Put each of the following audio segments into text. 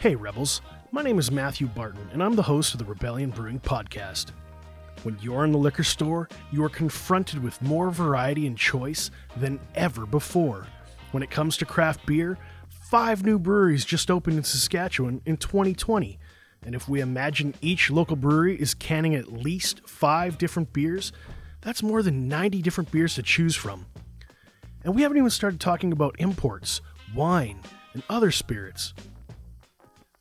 Hey Rebels, my name is Matthew Barton, and I'm the host of the Rebellion Brewing Podcast. When you're in the liquor store, you are confronted with more variety and choice than ever before. When it comes to craft beer, 5 new breweries just opened in Saskatchewan in 2020. And if we imagine each local brewery is canning at least 5 different beers, that's more than 90 different beers to choose from. And we haven't even started talking about imports, wine, and other spirits.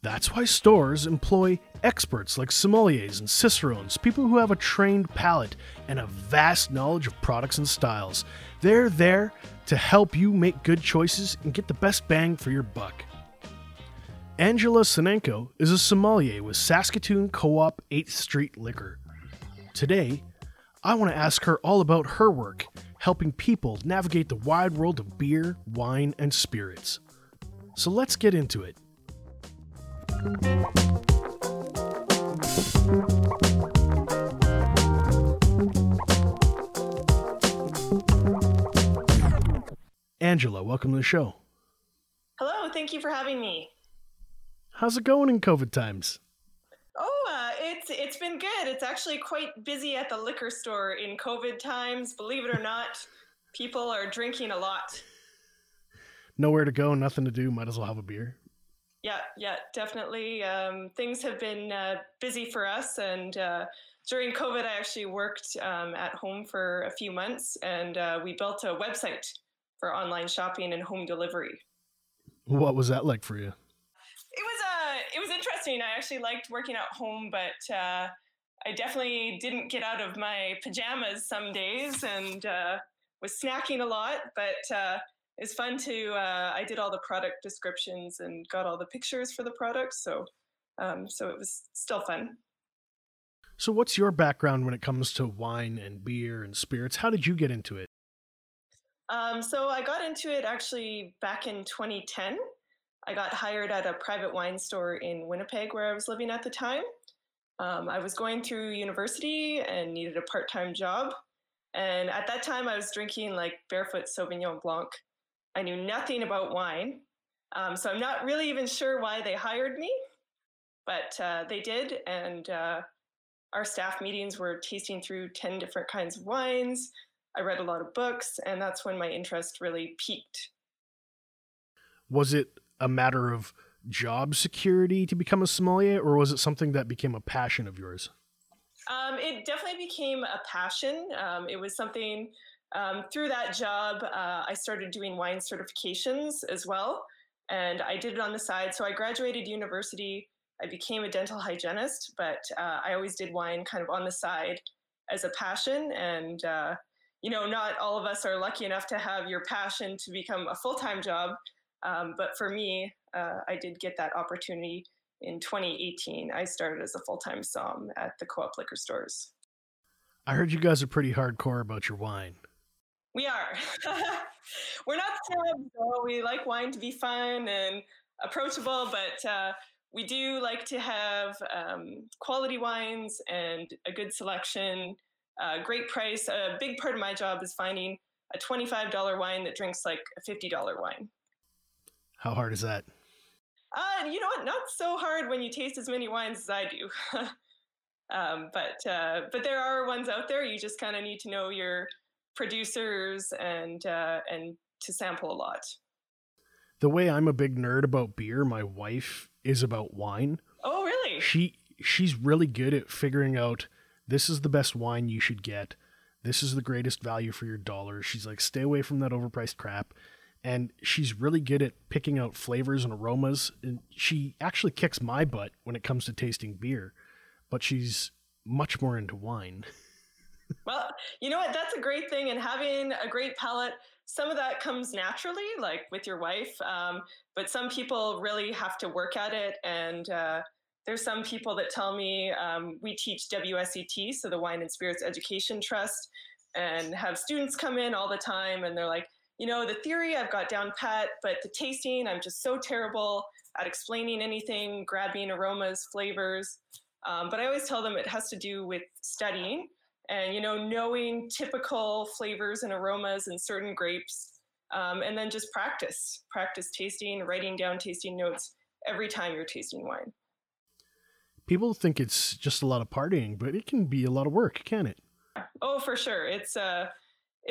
That's why stores employ experts like sommeliers and cicerones, people who have a trained palate and a vast knowledge of products and styles. They're there to help you make good choices and get the best bang for your buck. Angela Sonenko is a sommelier with Saskatoon Co-op 8th Street Liquor. Today, I want to ask her all about her work, helping people navigate the wide world of beer, wine, and spirits. So let's get into it. Angela, welcome to the show. Hello, thank you for having me. How's it going in COVID times? It's been good. It's actually quite busy at the liquor store in COVID times. Believe it or not, people are drinking a lot. Nowhere to go, nothing to do, might as well have a beer. Yeah, definitely. Things have been busy for us. And during COVID, I actually worked at home for a few months, and we built a website for online shopping and home delivery. What was that like for you? It was interesting. I actually liked working at home, but I definitely didn't get out of my pajamas some days and was snacking a lot. But it's fun to, I did all the product descriptions and got all the pictures for the products, so it was still fun. So what's your background when it comes to wine and beer and spirits? How did you get into it? So I got into it actually back in 2010. I got hired at a private wine store in Winnipeg where I was living at the time. I was going through university and needed a part-time job. And at that time I was drinking like Barefoot Sauvignon Blanc. I knew nothing about wine, so I'm not really even sure why they hired me, but they did, and our staff meetings were tasting through 10 different kinds of wines. I read a lot of books, and that's when my interest really peaked. Was it a matter of job security to become a sommelier, or was it something that became a passion of yours? It definitely became a passion. It was something... through that job, I started doing wine certifications as well, and I did it on the side. So I graduated university, I became a dental hygienist, but I always did wine kind of on the side as a passion. And, not all of us are lucky enough to have your passion to become a full-time job. But for me, I did get that opportunity in 2018. I started as a full-time somm at the Co-op liquor stores. I heard you guys are pretty hardcore about your wine. We are. We're not snobs, though. We like wine to be fun and approachable, but we do like to have quality wines and a good selection, great price. A big part of my job is finding a $25 wine that drinks like a $50 wine. How hard is that? You know what? Not so hard when you taste as many wines as I do. But there are ones out there. You just kind of need to know your producers and to sample a lot. The way I'm a big nerd about beer, my wife is about wine. Oh, really? She's really good at figuring out, this is the best wine you should get. This is the greatest value for your dollar. She's like, stay away from that overpriced crap. And she's really good at picking out flavors and aromas. And she actually kicks my butt when it comes to tasting beer, but she's much more into wine. Well, you know what? That's a great thing. And having a great palate, some of that comes naturally, like with your wife. But some people really have to work at it. And there's some people that tell me we teach WSET, so the Wine and Spirits Education Trust, and have students come in all the time. And they're like, the theory I've got down pat, but the tasting, I'm just so terrible at explaining anything, grabbing aromas, flavors. But I always tell them it has to do with studying and, you know, knowing typical flavors and aromas in certain grapes, and then just practice tasting, writing down tasting notes every time you're tasting wine. People think it's just a lot of partying, but it can be a lot of work, can it? Oh, for sure. It's a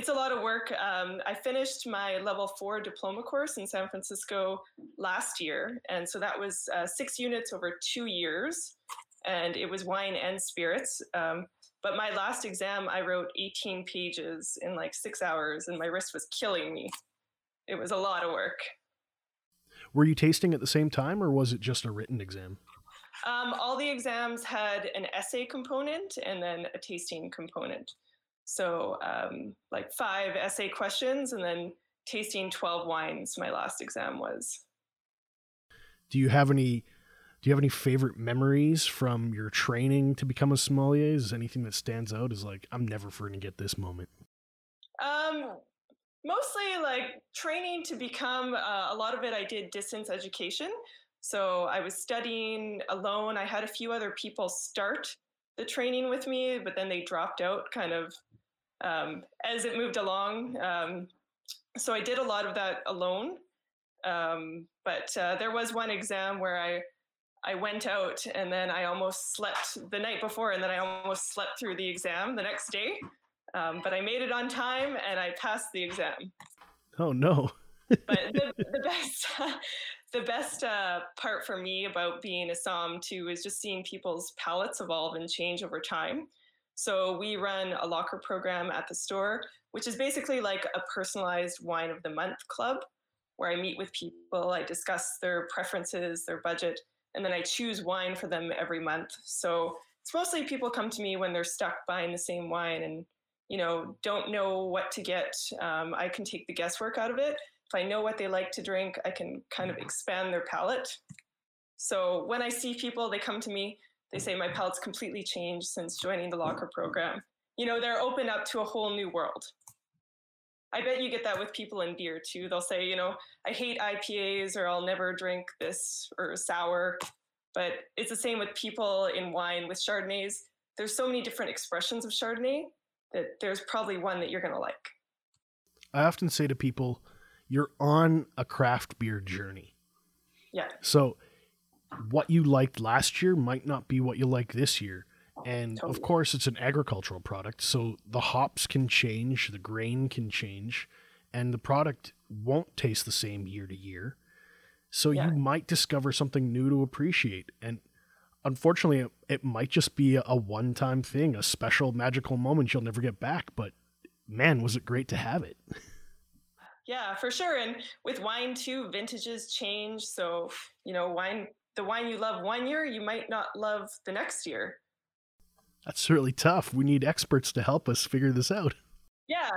lot of work. I finished my level 4 diploma course in San Francisco last year. And so that was 6 units over 2 years. And it was wine and spirits. But my last exam, I wrote 18 pages in like 6 hours, and my wrist was killing me. It was a lot of work. Were you tasting at the same time, or was it just a written exam? All the exams had an essay component and then a tasting component. So like 5 essay questions and then tasting 12 wines my last exam was. Do you have any favorite memories from your training to become a sommelier? Is there anything that stands out as like, I'm never going to get this moment? Mostly like training to become, a lot of it I did distance education. So I was studying alone. I had a few other people start the training with me, but then they dropped out kind of as it moved along. So I did a lot of that alone. But there was one exam where I went out and then I almost slept the night before, and then I almost slept through the exam the next day. But I made it on time and I passed the exam. Oh, no. But the best part for me about being a SOM too is just seeing people's palates evolve and change over time. So we run a locker program at the store, which is basically like a personalized wine of the month club, where I meet with people, I discuss their preferences, their budget, and then I choose wine for them every month. So it's mostly people come to me when they're stuck buying the same wine and, you know, don't know what to get. I can take the guesswork out of it. If I know what they like to drink, I can kind of expand their palate. So when I see people, they come to me, they say, my palate's completely changed since joining the locker program. You know, they're open up to a whole new world. I bet you get that with people in beer too. They'll say, you know, I hate IPAs, or I'll never drink this or sour. But it's the same with people in wine with Chardonnays. There's so many different expressions of Chardonnay that there's probably one that you're going to like. I often say to people, you're on a craft beer journey. Yeah. So what you liked last year might not be what you like this year. And totally. Of course it's an agricultural product. So the hops can change, the grain can change, and the product won't taste the same year to year. So yeah. You might discover something new to appreciate. And unfortunately it might just be a one-time thing, a special magical moment you'll never get back, but man, was it great to have it. Yeah, for sure. And with wine too, vintages change. So, you know, the wine you love one year, you might not love the next year. That's really tough. We need experts to help us figure this out. Yeah.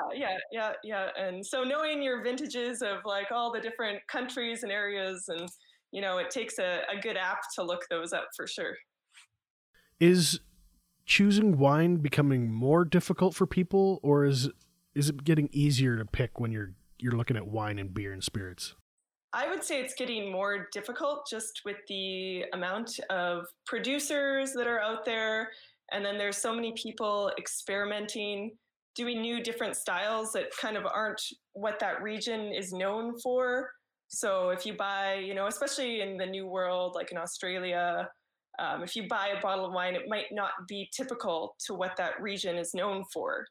And so knowing your vintages of like all the different countries and areas, and, you know, it takes a good app to look those up for sure. Is choosing wine becoming more difficult for people, or is it getting easier to pick when you're looking at wine and beer and spirits? I would say it's getting more difficult just with the amount of producers that are out there. And then there's so many people experimenting, doing new different styles that kind of aren't what that region is known for. So if you buy, you know, especially in the New World, like in Australia, if you buy a bottle of wine, it might not be typical to what that region is known for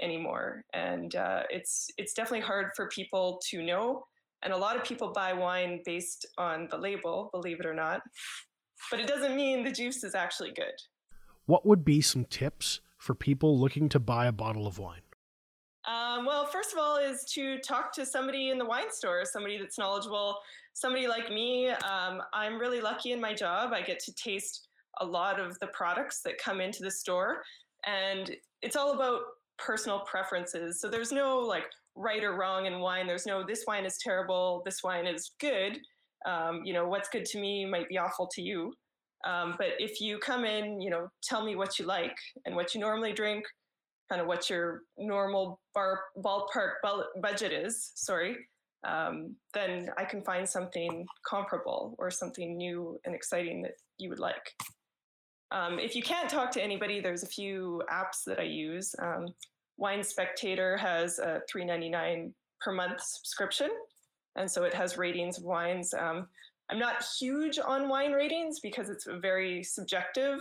anymore. And it's definitely hard for people to know. And a lot of people buy wine based on the label, believe it or not. But it doesn't mean the juice is actually good. What would be some tips for people looking to buy a bottle of wine? Well, first of all is to talk to somebody in the wine store, somebody that's knowledgeable, somebody like me. I'm really lucky in my job. I get to taste a lot of the products that come into the store, and it's all about personal preferences. So there's no like right or wrong in wine. There's no, this wine is terrible, this wine is good. You know, what's good to me might be awful to you. But if you come in, you know, tell me what you like and what you normally drink, kind of what your normal ballpark budget is, then I can find something comparable or something new and exciting that you would like. If you can't talk to anybody, there's a few apps that I use. Wine Spectator has a $3.99 per month subscription, and so it has ratings of wines. I'm not huge on wine ratings because it's very subjective,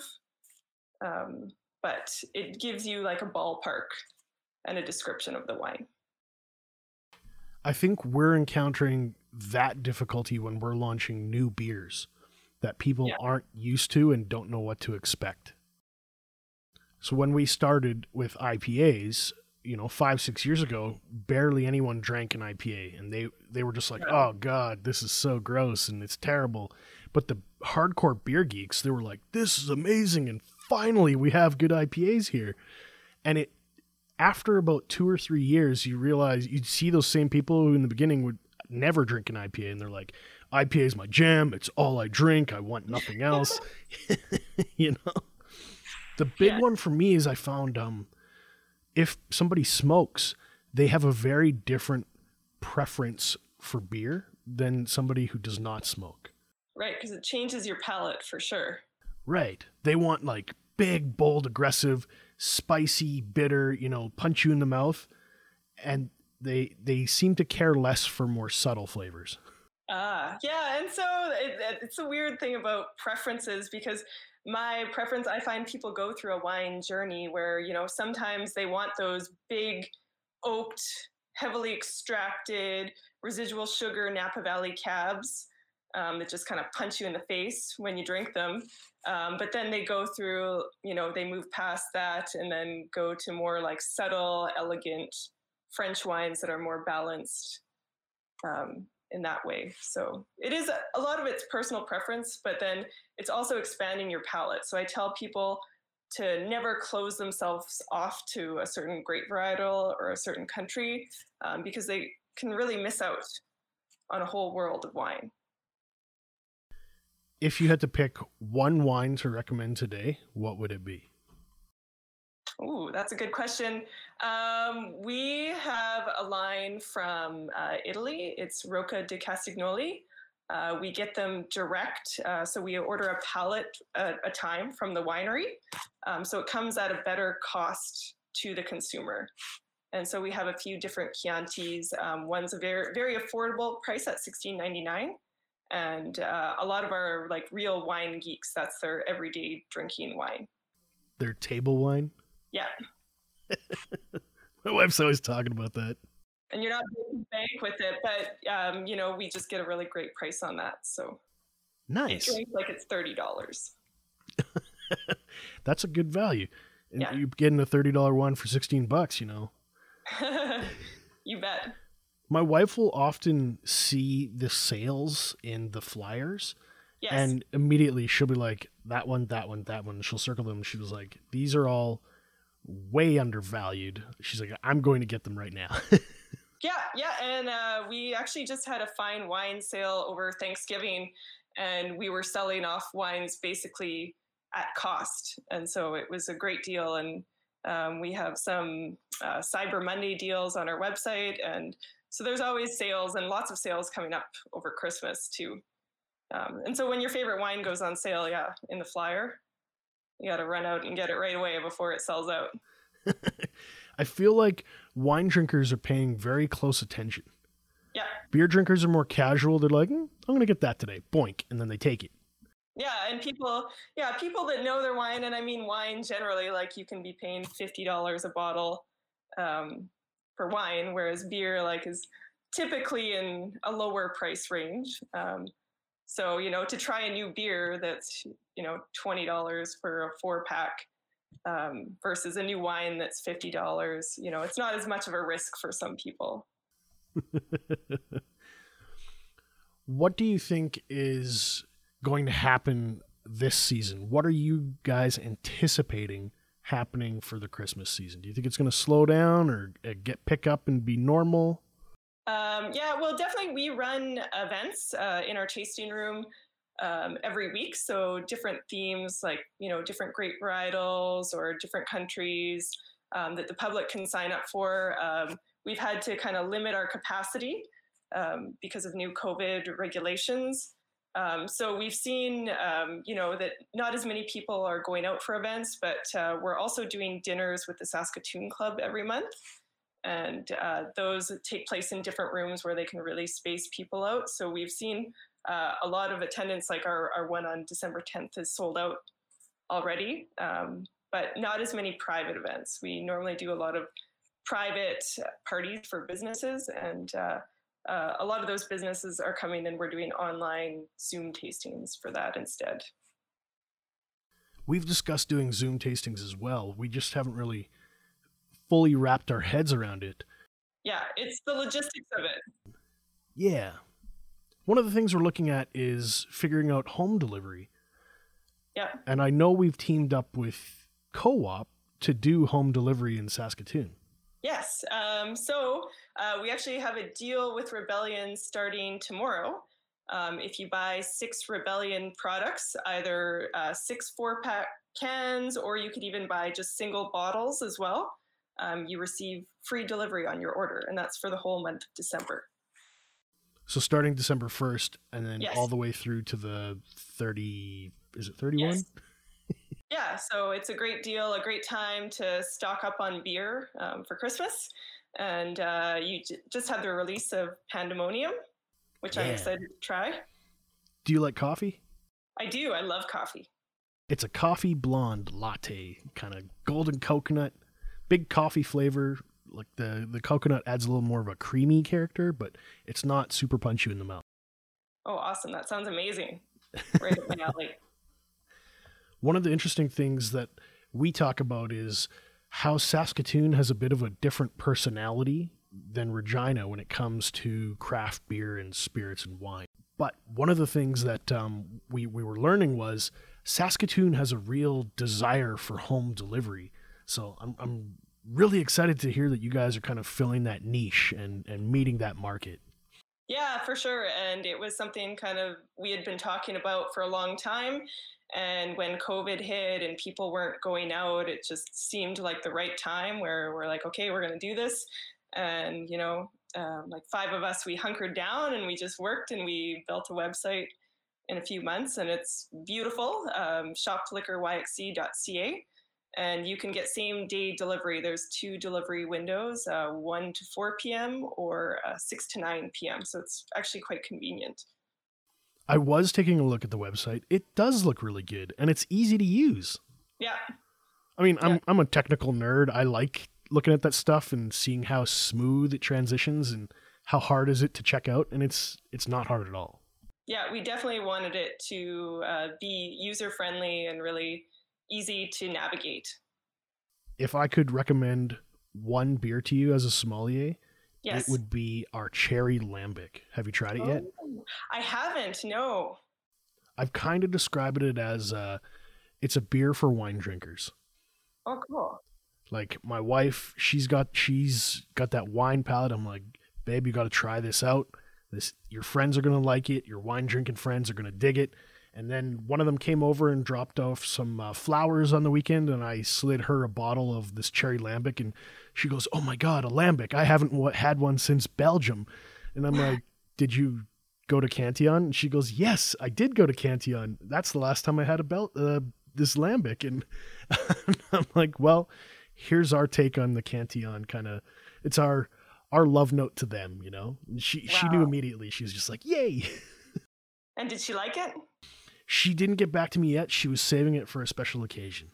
but it gives you like a ballpark and a description of the wine. I think we're encountering that difficulty when we're launching new beers that people aren't used to and don't know what to expect. So when we started with IPAs, 5-6 years ago, barely anyone drank an IPA, and they were just like, oh God, this is so gross and it's terrible. But the hardcore beer geeks, they were like, this is amazing. And finally we have good IPAs here. And it, after about 2 or 3 years, you realize you'd see those same people who in the beginning would never drink an IPA. And they're like, IPA is my jam. It's all I drink. I want nothing else. The big one for me is I found, if somebody smokes, they have a very different preference for beer than somebody who does not smoke. Right, because it changes your palate for sure. Right. They want like big, bold, aggressive, spicy, bitter, punch you in the mouth. And they seem to care less for more subtle flavors. Yeah, and so it's a weird thing about preferences, because my preference, I find people go through a wine journey where, sometimes they want those big, oaked, heavily extracted, residual sugar Napa Valley cabs that just kind of punch you in the face when you drink them. But then they go through, they move past that and then go to more like subtle, elegant French wines that are more balanced. In that way. So it is a lot of it's personal preference, but then it's also expanding your palate. So I tell people to never close themselves off to a certain grape varietal or a certain country, because they can really miss out on a whole world of wine. If you had to pick one wine to recommend today, what would it be? Ooh, that's a good question. We have a line from Italy. It's Rocca di Castagnoli. We get them direct. So we order a pallet at a time from the winery. So it comes at a better cost to the consumer. And so we have a few different Chiantis. One's a very, very affordable price at $16.99. And a lot of our like real wine geeks, that's their everyday drinking wine. Their table wine? Yeah. My wife's always talking about that. And you're not making bank with it, but, we just get a really great price on that. So nice. It's like it's $30. That's a good value. And you're getting a $30 one for $16, You bet. My wife will often see the sales in the flyers. Yes. And immediately she'll be like, that one, that one, that one. She'll circle them. She was like, these are all way undervalued. She's like, I'm going to get them right now. Yeah. And we actually just had a fine wine sale over Thanksgiving, and we were selling off wines basically at cost. And so it was a great deal. And we have some Cyber Monday deals on our website. And so there's always sales and lots of sales coming up over Christmas too. And so when your favorite wine goes on sale, in the flyer, you got to run out and get it right away before it sells out. I feel like wine drinkers are paying very close attention. Yeah. Beer drinkers are more casual. They're like, I'm going to get that today. Boink. And then they take it. Yeah. And people that know their wine. And I mean, wine generally, like you can be paying $50 a bottle for wine, whereas beer like is typically in a lower price range. So, to try a new beer that's, $20 for a 4-pack versus a new wine that's $50, it's not as much of a risk for some people. What do you think is going to happen this season? What are you guys anticipating happening for the Christmas season? Do you think it's going to slow down or pick up and be normal? Definitely we run events in our tasting room every week. So different themes like, different grape varietals or different countries that the public can sign up for. We've had to kind of limit our capacity because of new COVID regulations. So we've seen, that not as many people are going out for events, but we're also doing dinners with the Saskatoon Club every month. And those take place in different rooms where they can really space people out. So we've seen a lot of attendance, like our one on December 10th is sold out already, but not as many private events. We normally do a lot of private parties for businesses, and a lot of those businesses are coming and we're doing online Zoom tastings for that instead. We've discussed doing Zoom tastings as well. We just haven't really fully wrapped our heads around it. Yeah, it's the logistics of it. Yeah. One of the things we're looking at is figuring out home delivery. Yeah. And I know we've teamed up with Co-op to do home delivery in Saskatoon. Yes. So we actually have a deal with Rebellion starting tomorrow. If you buy 6 Rebellion products, either 6 4-pack cans, or you could even buy just single bottles as well, you receive free delivery on your order, and that's for the whole month of December. So starting December 1st, and then yes, all the way through to the 30, is it 31? Yes. Yeah, so it's a great deal, a great time to stock up on beer for Christmas. And you just had the release of Pandemonium, which I'm excited to try. Do you like coffee? I do. I love coffee. It's a coffee blonde latte, kind of golden coconut, big coffee flavor. Like the coconut adds a little more of a creamy character, but it's not super punchy in the mouth. Oh, awesome. That sounds amazing. Right up my alley. One of the interesting things that we talk about is how Saskatoon has a bit of a different personality than Regina when it comes to craft beer and spirits and wine. But one of the things that we were learning was Saskatoon has a real desire for home delivery. So I'm really excited to hear that you guys are kind of filling that niche and meeting that market. Yeah, for sure. And it was something kind of we had been talking about for a long time. And when COVID hit and people weren't going out, it just seemed like the right time where we're like, okay, we're going to do this. And, like 5 of us, we hunkered down and we just worked and we built a website in a few months. And it's beautiful, ShopFlickerYXC.ca. And you can get same day delivery. There's 2 delivery windows, 1 to 4 p.m. or 6 to 9 p.m. So it's actually quite convenient. I was taking a look at the website. It does look really good, and it's easy to use. Yeah. I mean, I'm a technical nerd. I like looking at that stuff and seeing how smooth it transitions and how hard is it to check out, and it's not hard at all. Yeah, we definitely wanted it to be user-friendly and really easy to navigate. If I could recommend one beer to you as a sommelier, yes, it would be our Cherry Lambic. Have you tried it yet? I haven't, no. I've kind of described it as it's a beer for wine drinkers. Oh, cool. Like my wife, she's got that wine palate. I'm like, babe, you got to try this out. Your friends are going to like it. Your wine drinking friends are going to dig it. And then one of them came over and dropped off some flowers on the weekend, and I slid her a bottle of this Cherry Lambic, and she goes, oh my God, a Lambic. I haven't had one since Belgium. And I'm like, did you go to Cantillon? And she goes, yes, I did go to Cantillon. That's the last time I had this Lambic. And I'm like, well, here's our take on the Cantillon kind of, it's our love note to them, you know? And she knew immediately. She was just like, yay. And did she like it? She didn't get back to me yet. She was saving it for a special occasion.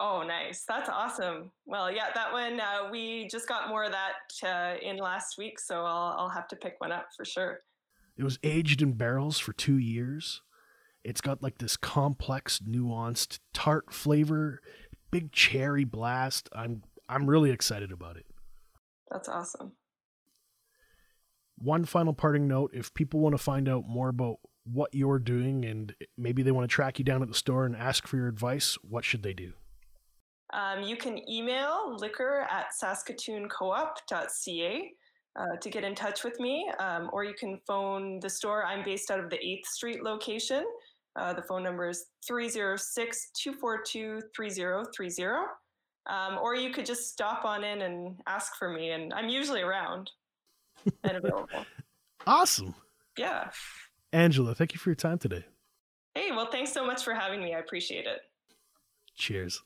Oh, nice. That's awesome. Well, yeah, that one, we just got more of that in last week, so I'll have to pick one up for sure. It was aged in barrels for 2 years. It's got like this complex, nuanced tart flavor, big cherry blast. I'm really excited about it. That's awesome. One final parting note, if people want to find out more about what you're doing and maybe they want to track you down at the store and ask for your advice, what should they do? You can email liquor@saskatooncoop.ca to get in touch with me, or you can phone the store. I'm based out of the 8th Street location. The phone number is 306-242-3030. Or you could just stop on in and ask for me, and I'm usually around and available. Awesome. Yeah. Angela, thank you for your time today. Hey, well, thanks so much for having me. I appreciate it. Cheers.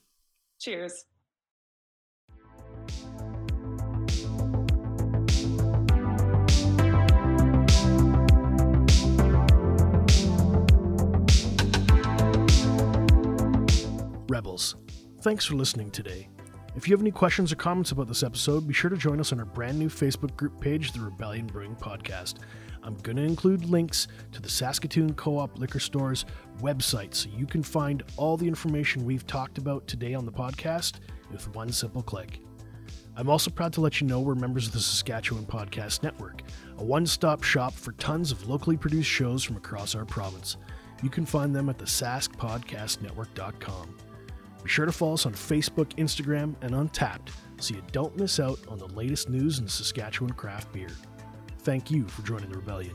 Cheers. Rebels, thanks for listening today. If you have any questions or comments about this episode, be sure to join us on our brand new Facebook group page, The Rebellion Brewing Podcast. I'm going to include links to the Saskatoon Co-op Liquor Store's website, so you can find all the information we've talked about today on the podcast with one simple click. I'm also proud to let you know we're members of the Saskatchewan Podcast Network, a one-stop shop for tons of locally produced shows from across our province. You can find them at the saskpodcastnetwork.com. Be sure to follow us on Facebook, Instagram, and Untappd so you don't miss out on the latest news in Saskatchewan craft beer. Thank you for joining the Rebellion.